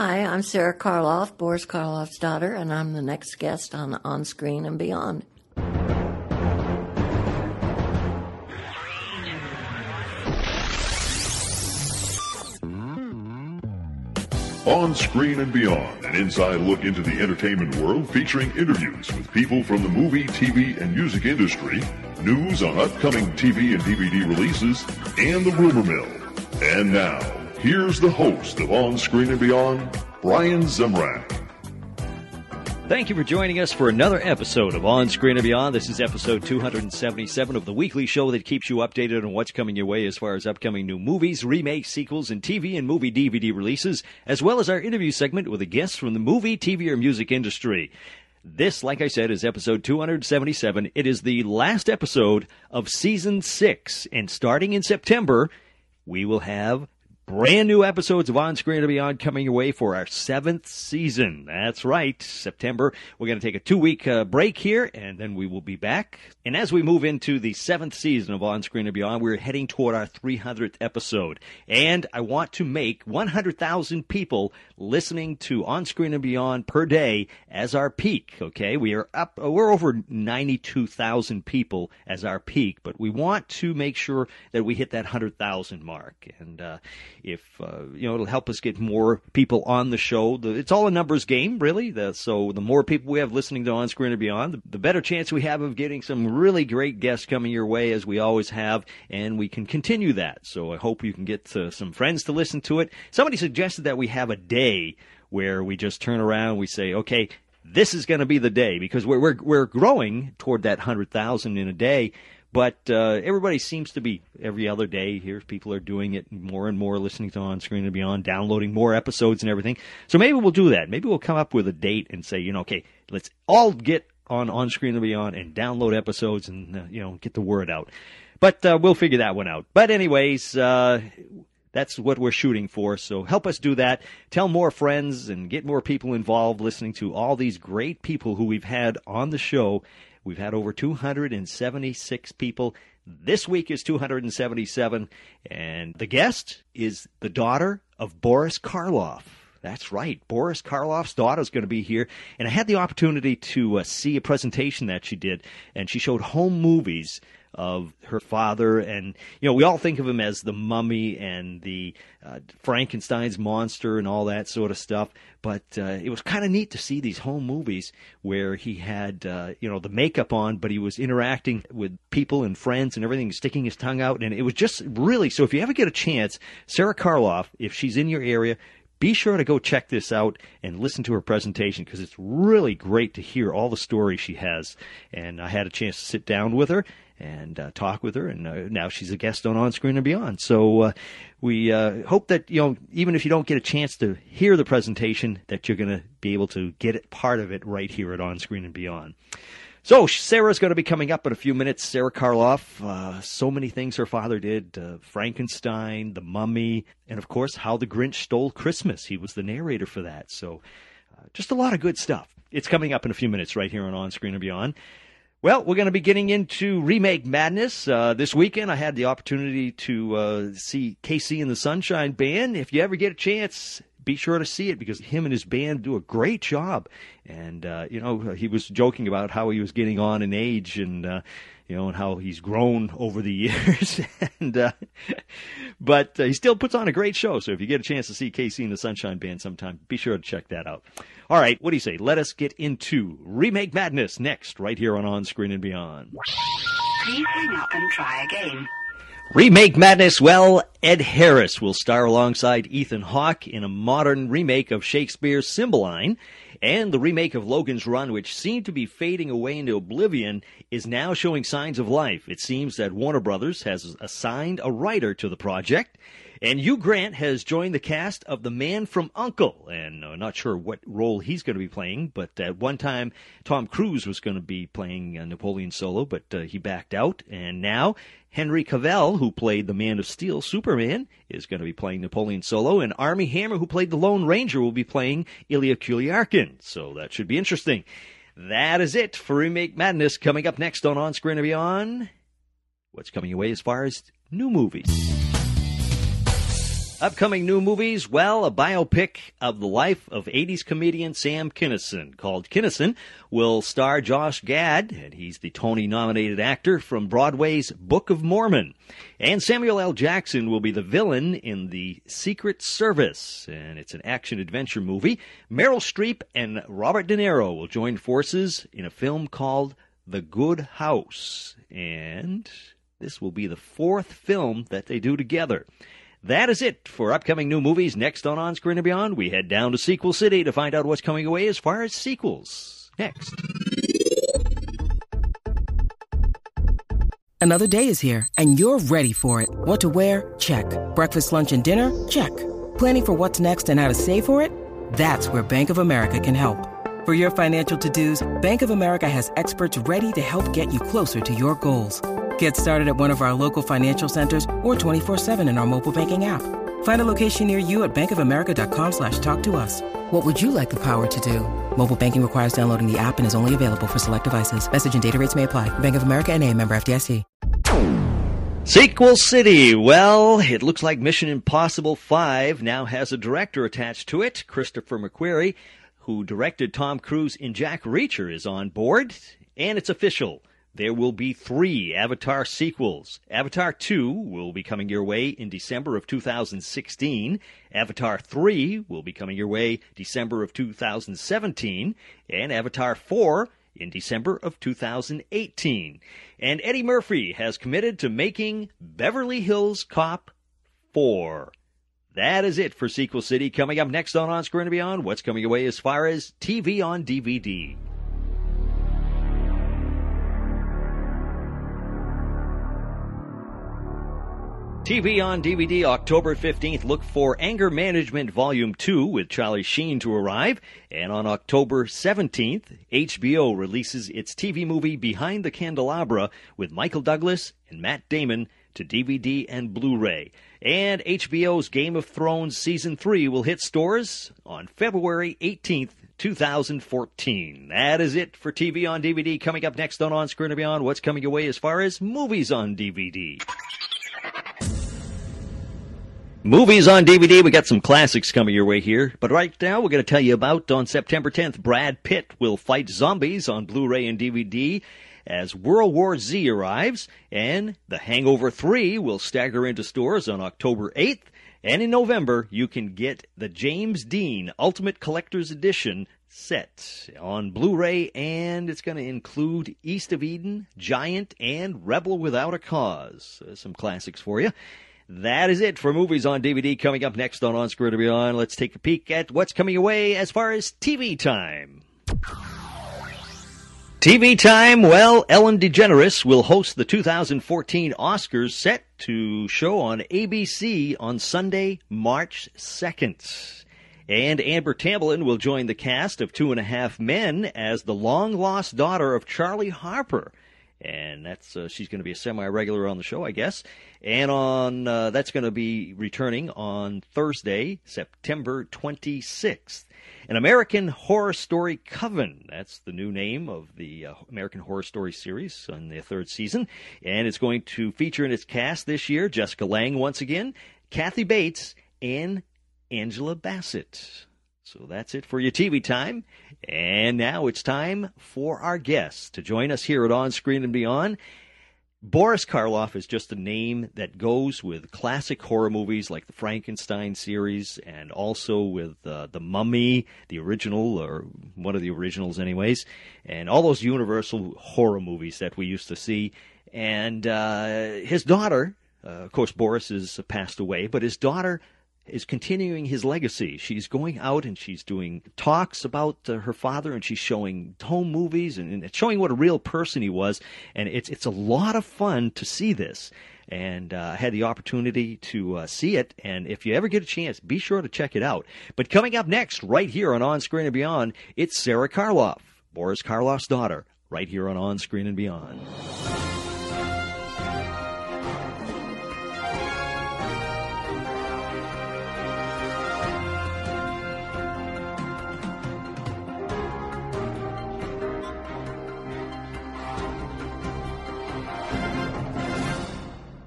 Hi, I'm Sarah Karloff, Boris Karloff's daughter, and I'm the next guest on Screen and Beyond. On Screen and Beyond, an inside look into the entertainment world featuring interviews with people from the movie, TV, and music industry, news on upcoming TV and DVD releases, and the rumor mill. And now, here's the host of On Screen and Beyond, Brian Zemrak. Thank you for joining us for another episode of On Screen and Beyond. This is episode 277 of the weekly show that keeps you updated on what's coming your way as far as upcoming new movies, remakes, sequels, and TV and movie DVD releases, as well as our interview segment with a guest from the movie, TV, or music industry. This, like I said, is episode 277. It is the last episode of Season 6, and starting in September, we will have brand new episodes of On Screen and Beyond coming your way for our 7th season. That's right, September. We're going to take a 2-week break here, and then we will be back. And as we move into the 7th season of On Screen and Beyond, we're heading toward our 300th episode. And I want to make 100,000 people listening to On Screen and Beyond per day as our peak, okay? We are up, we're over 92,000 people as our peak, but we want to make sure that we hit that 100,000 mark. And, If it'll help us get more people on the show. It's all a numbers game, really. So the more people we have listening to On Screen and Beyond, the better chance we have of getting some really great guests coming your way, as we always have, and we can continue that. So I hope you can get some friends to listen to it. Somebody suggested that we have a day where we just turn around and we say, okay, this is going to be the day, because we're growing toward that 100,000 in a day. But everybody seems to be, every other day here, people are doing it more and more, listening to On Screen and Beyond, downloading more episodes and everything. So maybe we'll do that. Maybe we'll come up with a date and say, okay, let's all get on Screen and Beyond and download episodes and, get the word out. But we'll figure that one out. But anyways, that's what we're shooting for. So help us do that. Tell more friends and get more people involved listening to all these great people who we've had on the show. We've had over 276 people. This week is 277, and the guest is the daughter of Boris Karloff. That's right. Boris Karloff's daughter is going to be here, and I had the opportunity to see a presentation that she did, and she showed home movies of her father, and we all think of him as the Mummy and the Frankenstein's monster and all that sort of stuff, but it was kind of neat to see these home movies where he had the makeup on, but he was interacting with people and friends and everything, sticking his tongue out, and it was just really, so if you ever get a chance, Sarah Karloff, if she's in your area, be sure to go check this out and listen to her presentation, because it's really great to hear all the stories she has. And I had a chance to sit down with her and talk with her, and now she's a guest on Screen and Beyond. So we hope that, even if you don't get a chance to hear the presentation, that you're going to be able to get it, part of it right here at On Screen and Beyond. So Sarah's going to be coming up in a few minutes. Sarah Karloff, so many things her father did, Frankenstein, The Mummy, and, of course, How the Grinch Stole Christmas. He was the narrator for that. So just a lot of good stuff. It's coming up in a few minutes right here on Screen and Beyond. Well, we're going to be getting into remake madness. This weekend, I had the opportunity to see Casey and the Sunshine Band. If you ever get a chance, be sure to see it, because him and his band do a great job. And, he was joking about how he was getting on in age and, and how he's grown over the years. But he still puts on a great show. So if you get a chance to see Casey and the Sunshine Band sometime, be sure to check that out. All right, what do you say? Let us get into Remake Madness next, right here on Screen and Beyond. Please hang up and try again. Remake Madness, well, Ed Harris will star alongside Ethan Hawke in a modern remake of Shakespeare's Cymbeline, and the remake of Logan's Run, which seemed to be fading away into oblivion, is now showing signs of life. It seems that Warner Brothers has assigned a writer to the project, and Hugh Grant has joined the cast of The Man from U.N.C.L.E., and I'm not sure what role he's going to be playing, but at one time Tom Cruise was going to be playing Napoleon Solo, but he backed out, and now Henry Cavill, who played the Man of Steel, Superman, is going to be playing Napoleon Solo, and Armie Hammer, who played the Lone Ranger, will be playing Ilya Kuliarkin, so that should be interesting. That is it for Remake Madness. Coming up next on Screen and Beyond, what's coming your way as far as new movies. Upcoming new movies, well, a biopic of the life of 80s comedian Sam Kinison, called Kinison, will star Josh Gad, and he's the Tony-nominated actor from Broadway's Book of Mormon. And Samuel L. Jackson will be the villain in The Secret Service, and it's an action-adventure movie. Meryl Streep and Robert De Niro will join forces in a film called The Good House, and this will be the fourth film that they do together. That is it for upcoming new movies. Next on Screen and Beyond, we head down to Sequel City to find out what's coming away as far as sequels. Next. Another day is here, and you're ready for it. What to wear? Check. Breakfast, lunch, and dinner? Check. Planning for what's next and how to save for it? That's where Bank of America can help. For your financial to-dos, Bank of America has experts ready to help get you closer to your goals. Get started at one of our local financial centers or 24/7 in our mobile banking app. Find a location near you at bankofamerica.com/talktous. What would you like the power to do? Mobile banking requires downloading the app and is only available for select devices. Message and data rates may apply. Bank of America N.A., member FDIC. Sequel City. Well, it looks like Mission Impossible 5 now has a director attached to it. Christopher McQuarrie, who directed Tom Cruise in Jack Reacher, is on board. And it's official. There will be 3 Avatar sequels. Avatar 2 will be coming your way in December of 2016. Avatar 3 will be coming your way December of 2017. And Avatar 4 in December of 2018. And Eddie Murphy has committed to making Beverly Hills Cop 4. That is it for Sequel City. Coming up next on Screen and Beyond, what's coming your way as far as TV on DVD. TV on DVD, October 15th, look for Anger Management Volume 2 with Charlie Sheen to arrive. And on October 17th, HBO releases its TV movie Behind the Candelabra with Michael Douglas and Matt Damon to DVD and Blu-ray. And HBO's Game of Thrones Season 3 will hit stores on February 18th, 2014. That is it for TV on DVD. Coming up next on Screen and Beyond, what's coming your way as far as movies on DVD. Movies on DVD, we got some classics coming your way here, but right now we're going to tell you about, on September 10th, Brad Pitt will fight zombies on Blu-ray and DVD as World War Z arrives, and The Hangover 3 will stagger into stores on October 8th, and in November you can get the James Dean Ultimate Collector's Edition set on Blu-ray, and it's going to include East of Eden, Giant, and Rebel Without a Cause. Some classics for you. That is it for movies on DVD. Coming up next on Screen and Beyond, let's take a peek at what's coming away as far as TV time. TV time, well, Ellen DeGeneres will host the 2014 Oscars, set to show on ABC on Sunday, March 2nd. And Amber Tamblyn will join the cast of Two and a Half Men as the long-lost daughter of Charlie Harper. And that's she's going to be a semi-regular on the show, I guess. And on that's going to be returning on Thursday, September 26th. An American Horror Story Coven, that's the new name of the American Horror Story series on their 3rd season. And it's going to feature in its cast this year Jessica Lange once again, Kathy Bates, and Angela Bassett. So that's it for your TV time. And now it's time for our guests to join us here at On Screen and Beyond. Boris Karloff is just a name that goes with classic horror movies like the Frankenstein series, and also with The Mummy, the original, or one of the originals anyways, and all those Universal horror movies that we used to see. And his daughter, of course, Boris has passed away, but his daughter is continuing his legacy. She's going out and she's doing talks about her father, and she's showing home movies and showing what a real person he was. And it's a lot of fun to see this. And I had the opportunity to see it. And if you ever get a chance, be sure to check it out. But coming up next, right here on Screen and Beyond, it's Sarah Karloff, Boris Karloff's daughter, right here on Screen and Beyond.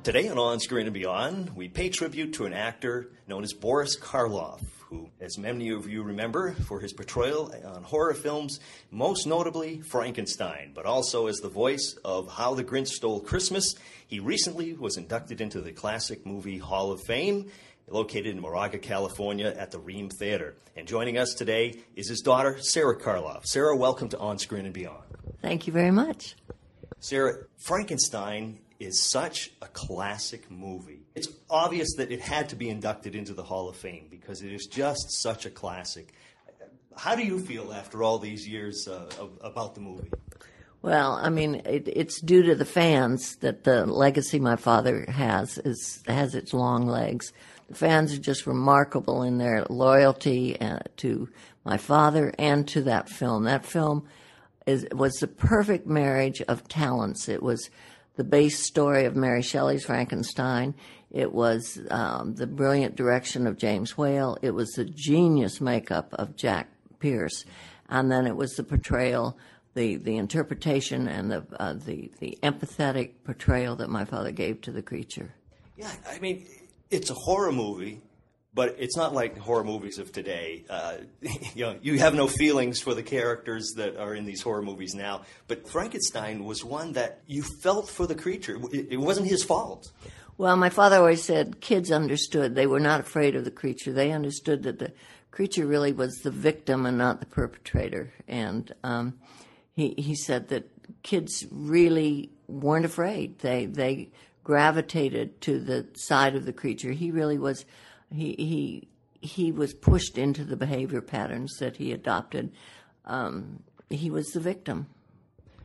Today on Screen and Beyond, we pay tribute to an actor known as Boris Karloff, who, as many of you remember, for his portrayal on horror films, most notably Frankenstein, but also as the voice of How the Grinch Stole Christmas. He recently was inducted into the Classic Movie Hall of Fame, located in Moraga, California, at the Ream Theater. And joining us today is his daughter, Sarah Karloff. Sarah, welcome to On Screen and Beyond. Thank you very much. Sarah, Frankenstein is such a classic movie. It's obvious that it had to be inducted into the Hall of Fame because it is just such a classic. How do you feel after all these years about the movie? Well, I mean, it's due to the fans that the legacy my father has its long legs. The fans are just remarkable in their loyalty to my father and to that film. That film was the perfect marriage of talents. It was the base story of Mary Shelley's Frankenstein. It was the brilliant direction of James Whale. It was the genius makeup of Jack Pierce. And then it was the portrayal, the interpretation and the empathetic portrayal that my father gave to the creature. Yeah, I mean, it's a horror movie, but it's not like horror movies of today. You know, you have no feelings for the characters that are in these horror movies now. But Frankenstein was one that you felt for the creature. It wasn't his fault. Well, my father always said kids understood. They were not afraid of the creature. They understood that the creature really was the victim and not the perpetrator. And he said that kids really weren't afraid. They gravitated to the side of the creature. He really was... He was pushed into the behavior patterns that he adopted. He was the victim.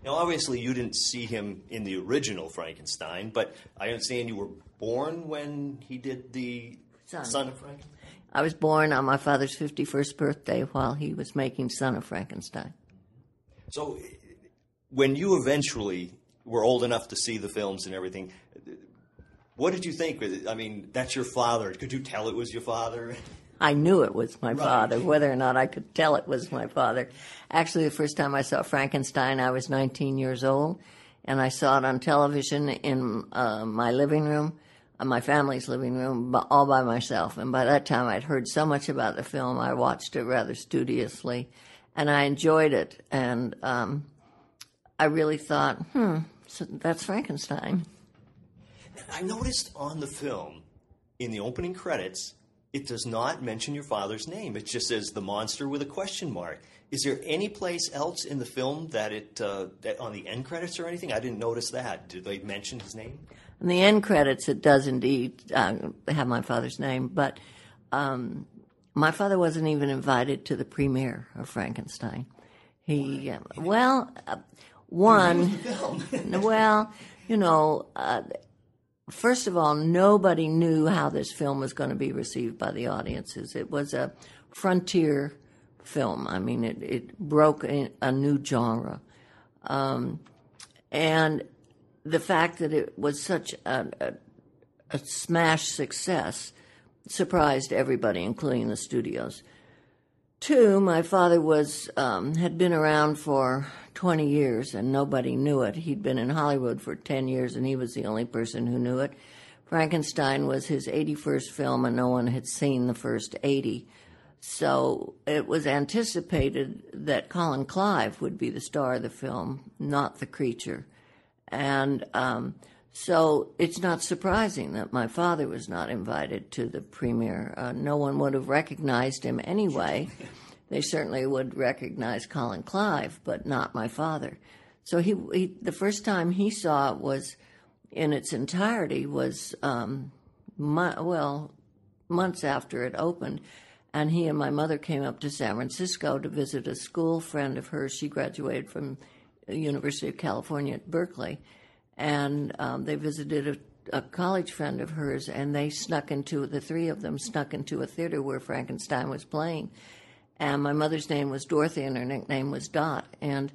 Now, obviously, you didn't see him in the original Frankenstein, but I understand you were born when he did the Son of Frankenstein. I was born on my father's 51st birthday while he was making Son of Frankenstein. So when you eventually were old enough to see the films and everything, what did you think? I mean, that's your father. Could you tell it was your father? I knew it was my father, whether or not I could tell it was my father. Actually, the first time I saw Frankenstein, I was 19 years old, and I saw it on television in my living room, my family's living room, all by myself. And by that time, I'd heard so much about the film, I watched it rather studiously, and I enjoyed it. And I really thought, so that's Frankenstein. I noticed on the film, in the opening credits, it does not mention your father's name. It just says the monster with a question mark. Is there any place else in the film that it that on the end credits or anything? I didn't notice that. Did they mention his name? In the end credits, it does indeed have my father's name, but my father wasn't even invited to the premiere of Frankenstein. He first of all, nobody knew how this film was going to be received by the audiences. It was a frontier film. I mean, it broke a new genre. And the fact that it was such a smash success surprised everybody, including the studios. Two, my father was had been around for 20 years, and nobody knew it. He'd been in Hollywood for 10 years, and he was the only person who knew it. Frankenstein was his 81st film, and no one had seen the first 80. So it was anticipated that Colin Clive would be the star of the film, not the creature. And so it's not surprising that my father was not invited to the premiere. No one would have recognized him anyway. They certainly would recognize Colin Clive, but not my father. So he the first time he saw it was, in its entirety, was months after it opened. And he and my mother came up to San Francisco to visit a school friend of hers. She graduated from the University of California at Berkeley. And they visited a college friend of hers, and they snuck into a theater where Frankenstein was playing. And my mother's name was Dorothy, and her nickname was Dot. And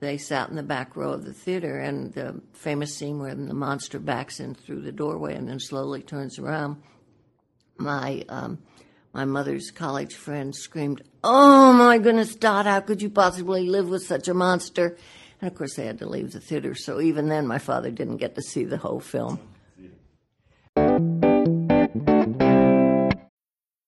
they sat in the back row of the theater, and the famous scene where the monster backs in through the doorway and then slowly turns around, my mother's college friend screamed, "Oh, my goodness, Dot, how could you possibly live with such a monster?" And, of course, they had to leave the theater. So even then, my father didn't get to see the whole film.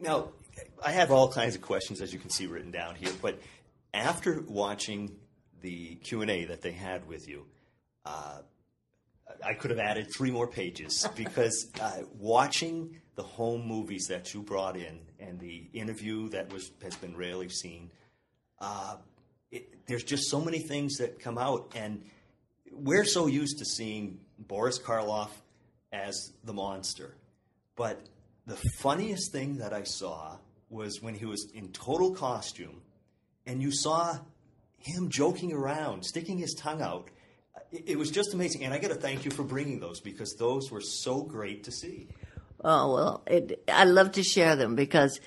Now, I have all kinds of questions, as you can see, written down here. But after watching the Q&A that they had with you, I could have added 3 more pages because watching the home movies that you brought in and the interview that has been rarely seen, there's just so many things that come out. And we're so used to seeing Boris Karloff as the monster. But the funniest thing that I saw was when he was in total costume and you saw him joking around, sticking his tongue out. It was just amazing. And I got to thank you for bringing those because those were so great to see. Oh, well, I love to share them because,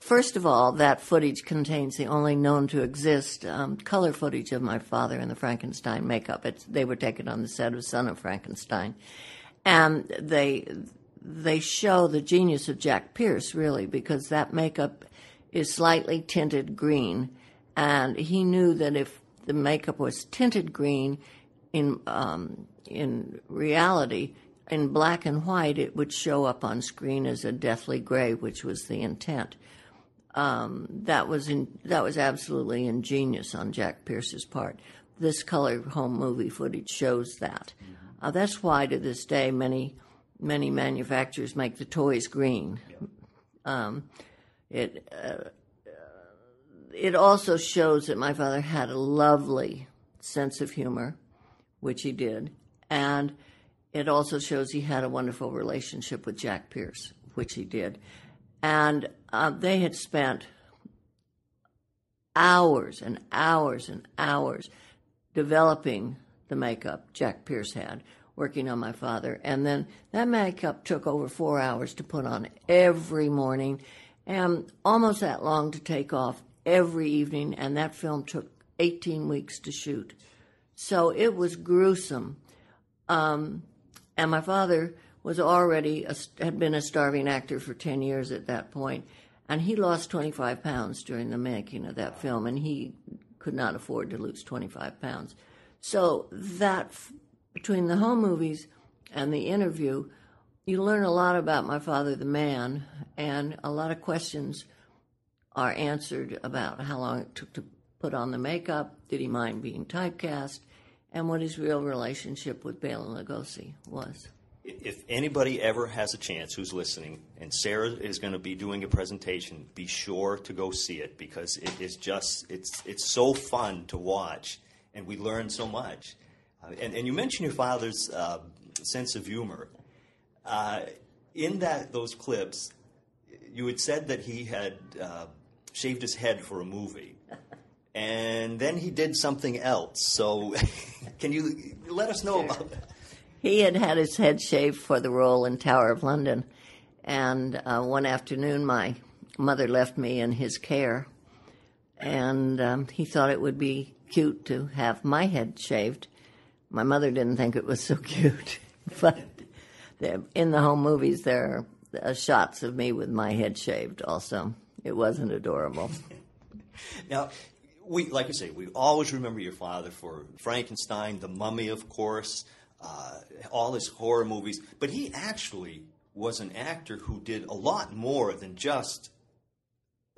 first of all, that footage contains the only known to exist color footage of my father in the Frankenstein makeup. They were taken on the set of Son of Frankenstein. And they show the genius of Jack Pierce, really, because that makeup is slightly tinted green. And he knew that if the makeup was tinted green, in reality, in black and white, it would show up on screen as a deathly gray, which was the intent. That was absolutely ingenious on Jack Pierce's part. This color home movie footage shows that. That's why, to this day, many manufacturers make the toys green. Yeah. It also shows that my father had a lovely sense of humor, which he did, and it also shows he had a wonderful relationship with Jack Pierce, which he did. And they had spent hours and hours and hours developing the makeup Jack Pierce had, working on my father. And then that makeup took over 4 hours to put on every morning and almost that long to take off every evening. And that film took 18 weeks to shoot. So it was gruesome. And my father was already, had been a starving actor for 10 years at that point. And he lost 25 pounds during the making of that film. And he could not afford to lose 25 pounds. So that, between the home movies and the interview, you learn a lot about my father, the man, and a lot of questions are answered about how long it took to put on the makeup, did he mind being typecast, and what his real relationship with Bela Lugosi was. If anybody ever has a chance who's listening, and Sarah is going to be doing a presentation, be sure to go see it because it is just, it's so fun to watch. And we learned so much. And you mentioned your father's sense of humor. In those clips, you had said that he had shaved his head for a movie. And then he did something else. So can you let us know about that? He had his head shaved for the role in Tower of London. And one afternoon, my mother left me in his care. And he thought it would be cute to have my head shaved. My mother didn't think it was so cute, but in the home movies there are shots of me with my head shaved also. It wasn't adorable. Now, like I say, we always remember your father for Frankenstein, The Mummy, of course, all his horror movies, but he actually was an actor who did a lot more than just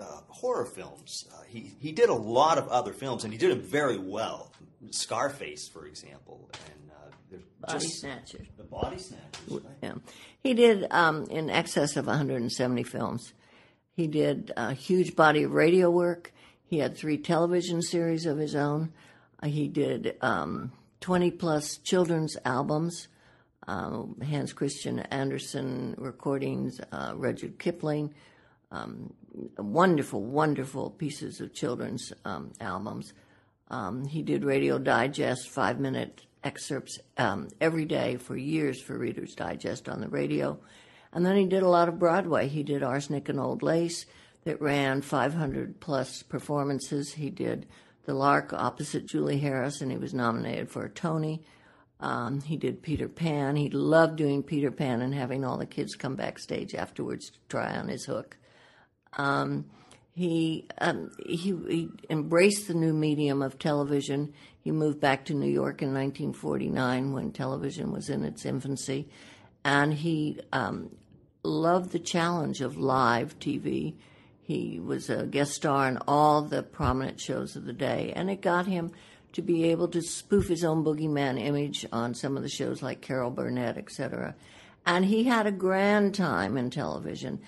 horror films. He did a lot of other films, and he did them very well. Scarface, for example, and The Body Snatchers. Right? Yeah. He did in excess of 170 films. He did a huge body of radio work. He had 3 television series of his own. He did 20 plus children's albums. Hans Christian Andersen recordings, Rudyard Kipling. wonderful, wonderful pieces of children's albums. He did Radio Digest, 5-minute excerpts every day for years for Reader's Digest on the radio. And then he did a lot of Broadway. He did Arsenic and Old Lace that ran 500-plus performances. He did The Lark opposite Julie Harris, and he was nominated for a Tony. He did Peter Pan. He loved doing Peter Pan and having all the kids come backstage afterwards to try on his hook. He embraced the new medium of television. He moved back to New York in 1949 when television was in its infancy, and he loved the challenge of live TV. He was a guest star in all the prominent shows of the day, and it got him to be able to spoof his own boogeyman image on some of the shows like Carol Burnett, etc. And he had a grand time in television.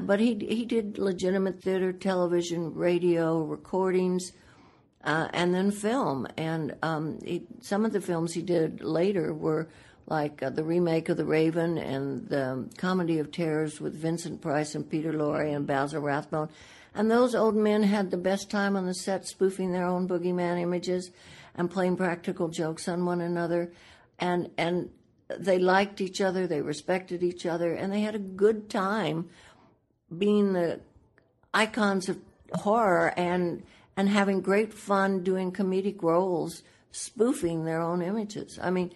But he did legitimate theater, television, radio, recordings, and then film. And some of the films he did later were like the remake of The Raven and the Comedy of Terrors with Vincent Price and Peter Lorre and Basil Rathbone. And those old men had the best time on the set spoofing their own boogeyman images and playing practical jokes on one another. And they liked each other, they respected each other, and they had a good time being the icons of horror and having great fun doing comedic roles, spoofing their own images. I mean,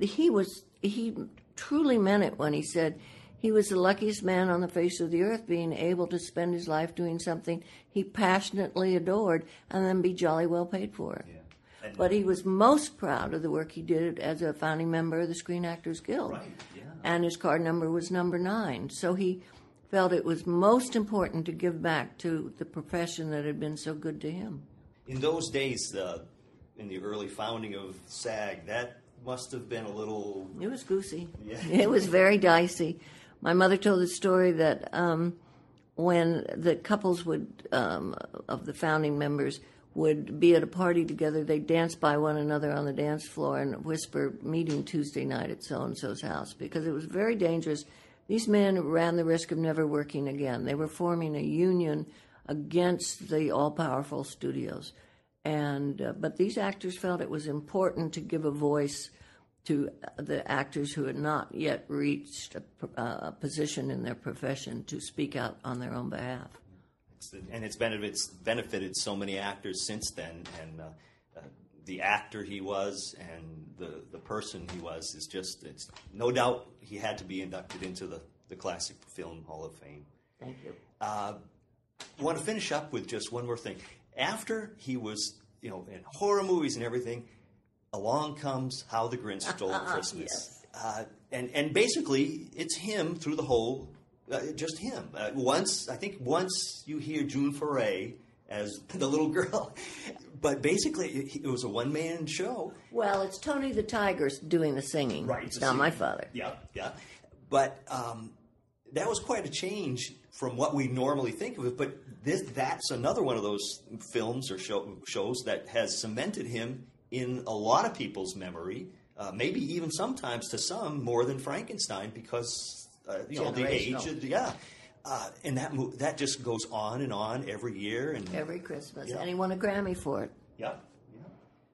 he truly meant it when he said he was the luckiest man on the face of the earth, being able to spend his life doing something he passionately adored and then be jolly well paid for it. Yeah. But he was most proud of the work he did as a founding member of the Screen Actors Guild. Right. Yeah. And his card number was number 9. So he felt it was most important to give back to the profession that had been so good to him. In those days, in the early founding of SAG, that must have been a little... It was goosey. Yeah. It was very dicey. My mother told the story that when the couples would of the founding members would be at a party together, they'd dance by one another on the dance floor and whisper, meeting Tuesday night at so-and-so's house, because it was very dangerous. These men ran the risk of never working again. They were forming a union against the all-powerful studios. But these actors felt it was important to give a voice to the actors who had not yet reached a position in their profession to speak out on their own behalf. And it's benefited so many actors since then. And the actor he was and the person he was is just, it's no doubt he had to be inducted into the Classic Film Hall of Fame. Thank you. I want to finish up with just one more thing. After he was, in horror movies and everything, along comes How the Grinch Stole Christmas. Yes. And basically it's him through the whole, just him. I think once you hear June Foray as the little girl. But basically, it was a one-man show. Well, it's Tony the Tigers doing the singing. Right. It's not singing. My father. Yeah. But that was quite a change from what we normally think of it. But that's another one of those films or shows that has cemented him in a lot of people's memory, maybe even sometimes to some more than Frankenstein because, the age. And that just goes on every year and every Christmas, yeah. And he won a Grammy for it. Yeah.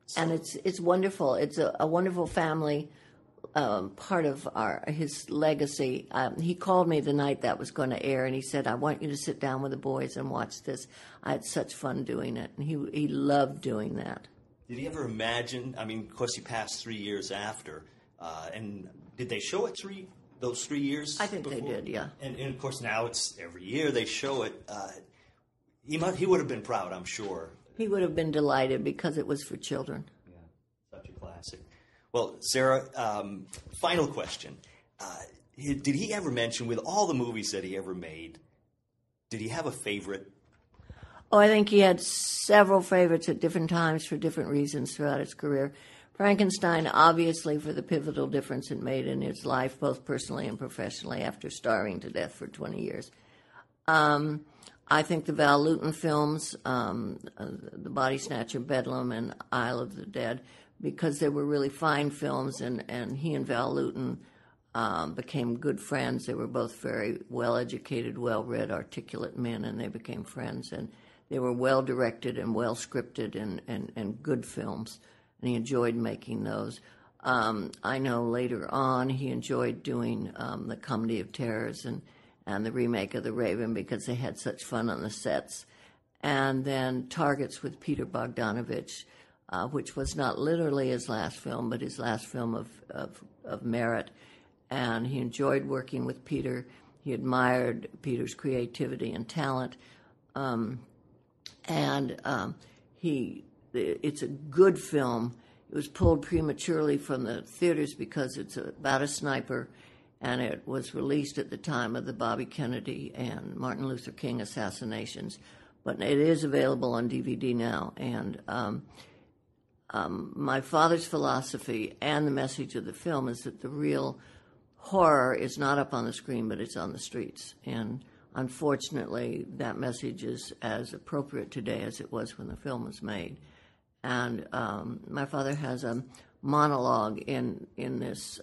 So. And it's wonderful. It's a wonderful family part of his legacy. He called me the night that was going to air, and he said, "I want you to sit down with the boys and watch this. I had such fun doing it," and he loved doing that. Did he ever imagine? I mean, of course, he passed 3 years after, and did they show it those 3 years? I think before? They did, yeah. And of course now it's every year they show it. He would have been proud, I'm sure. He would have been delighted because it was for children. Yeah, such a classic. Well, Sarah, final question. Did he ever mention, with all the movies that he ever made, did he have a favorite? Oh, I think he had several favorites at different times for different reasons throughout his career. Frankenstein, obviously, for the pivotal difference it made in his life, both personally and professionally, after starving to death for 20 years. I think the Val Lewton films, The Body Snatcher, Bedlam, and Isle of the Dead, because they were really fine films, and he and Val Lewton became good friends. They were both very well-educated, well-read, articulate men, and they became friends. And they were well-directed and well-scripted and good films, and he enjoyed making those. I know later on he enjoyed doing the Comedy of Terrors and the remake of The Raven because they had such fun on the sets. And then Targets with Peter Bogdanovich, which was not literally his last film, but his last film of merit. And he enjoyed working with Peter. He admired Peter's creativity and talent. It's a good film. It was pulled prematurely from the theaters because it's about a sniper, and it was released at the time of the Bobby Kennedy and Martin Luther King assassinations. But it is available on DVD now. And my father's philosophy and the message of the film is that the real horror is not up on the screen, but it's on the streets. And unfortunately, that message is as appropriate today as it was when the film was made. And my father has a monologue in this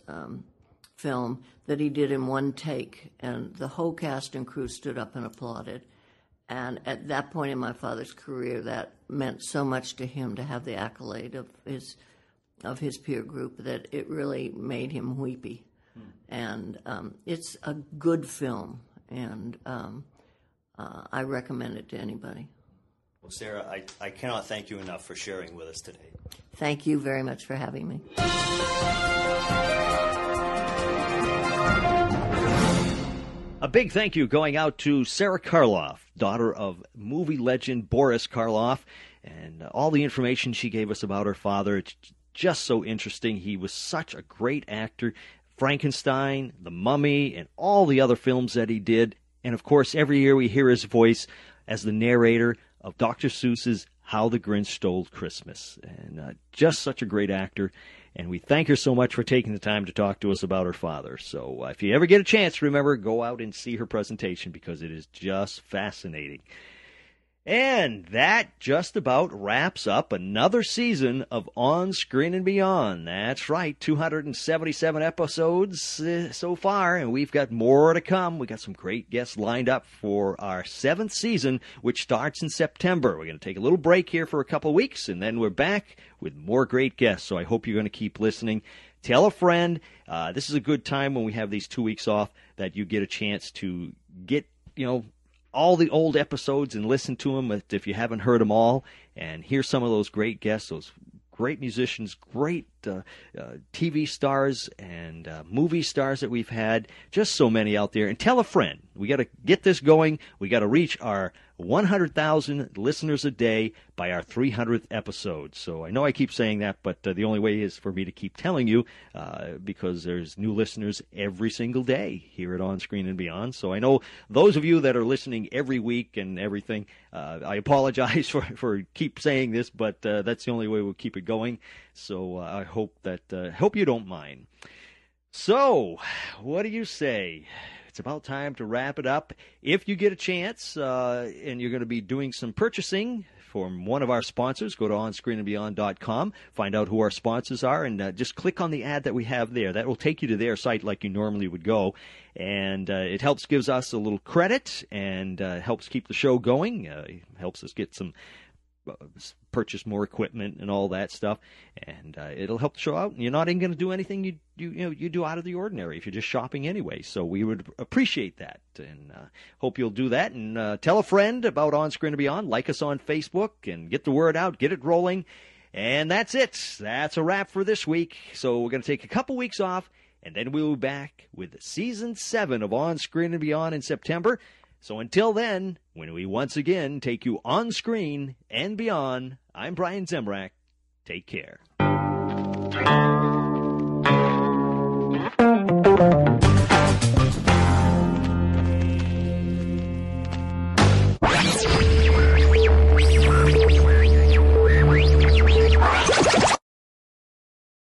film that he did in one take, and the whole cast and crew stood up and applauded. And at that point in my father's career, that meant so much to him to have the accolade of his peer group that it really made him weepy. Mm. And it's a good film, and I recommend it to anybody. Well, Sarah, I cannot thank you enough for sharing with us today. Thank you very much for having me. A big thank you going out to Sarah Karloff, daughter of movie legend Boris Karloff, and all the information she gave us about her father. It's just so interesting. He was such a great actor. Frankenstein, The Mummy, and all the other films that he did. And, of course, every year we hear his voice as the narrator of Dr. Seuss's How the Grinch Stole Christmas. And just such a great actor. And we thank her so much for taking the time to talk to us about her father. So if you ever get a chance, remember, go out and see her presentation because it is just fascinating. And that just about wraps up another season of On Screen and Beyond. That's right, 277 episodes so far, and we've got more to come. We've got some great guests lined up for our 7th season, which starts in September. We're going to take a little break here for a couple of weeks, and then we're back with more great guests. So I hope you're going to keep listening. Tell a friend. This is a good time when we have these 2 weeks off that you get a chance to get, all the old episodes and listen to them if you haven't heard them all, and hear some of those great guests, those great musicians, great TV stars and movie stars that we've had, just so many out there. And tell a friend. We got to get this going. We got to reach our 100,000 listeners a day by our 300th episode. So I know I keep saying that, but the only way is for me to keep telling you because there's new listeners every single day here at On Screen and Beyond. So I know those of you that are listening every week and everything, I apologize for keep saying this, but that's the only way we'll keep it going. So I hope that you don't mind. So what do you say? It's about time to wrap it up. If you get a chance and you're going to be doing some purchasing from one of our sponsors, go to onscreenandbeyond.com, find out who our sponsors are, and just click on the ad that we have there. That will take you to their site like you normally would go. And it helps gives us a little credit and helps keep the show going. It helps us get some purchase more equipment and all that stuff, and it'll help the show out. You're not even going to do anything you do out of the ordinary if you're just shopping anyway. So we would appreciate that, and hope you'll do that. And tell a friend about On Screen and Beyond. Like us on Facebook and get the word out. Get it rolling. And that's it. That's a wrap for this week. So we're going to take a couple weeks off, and then we'll be back with Season 7 of On Screen and Beyond in September. So until then, when we once again take you on screen and beyond, I'm Brian Zemrak. Take care.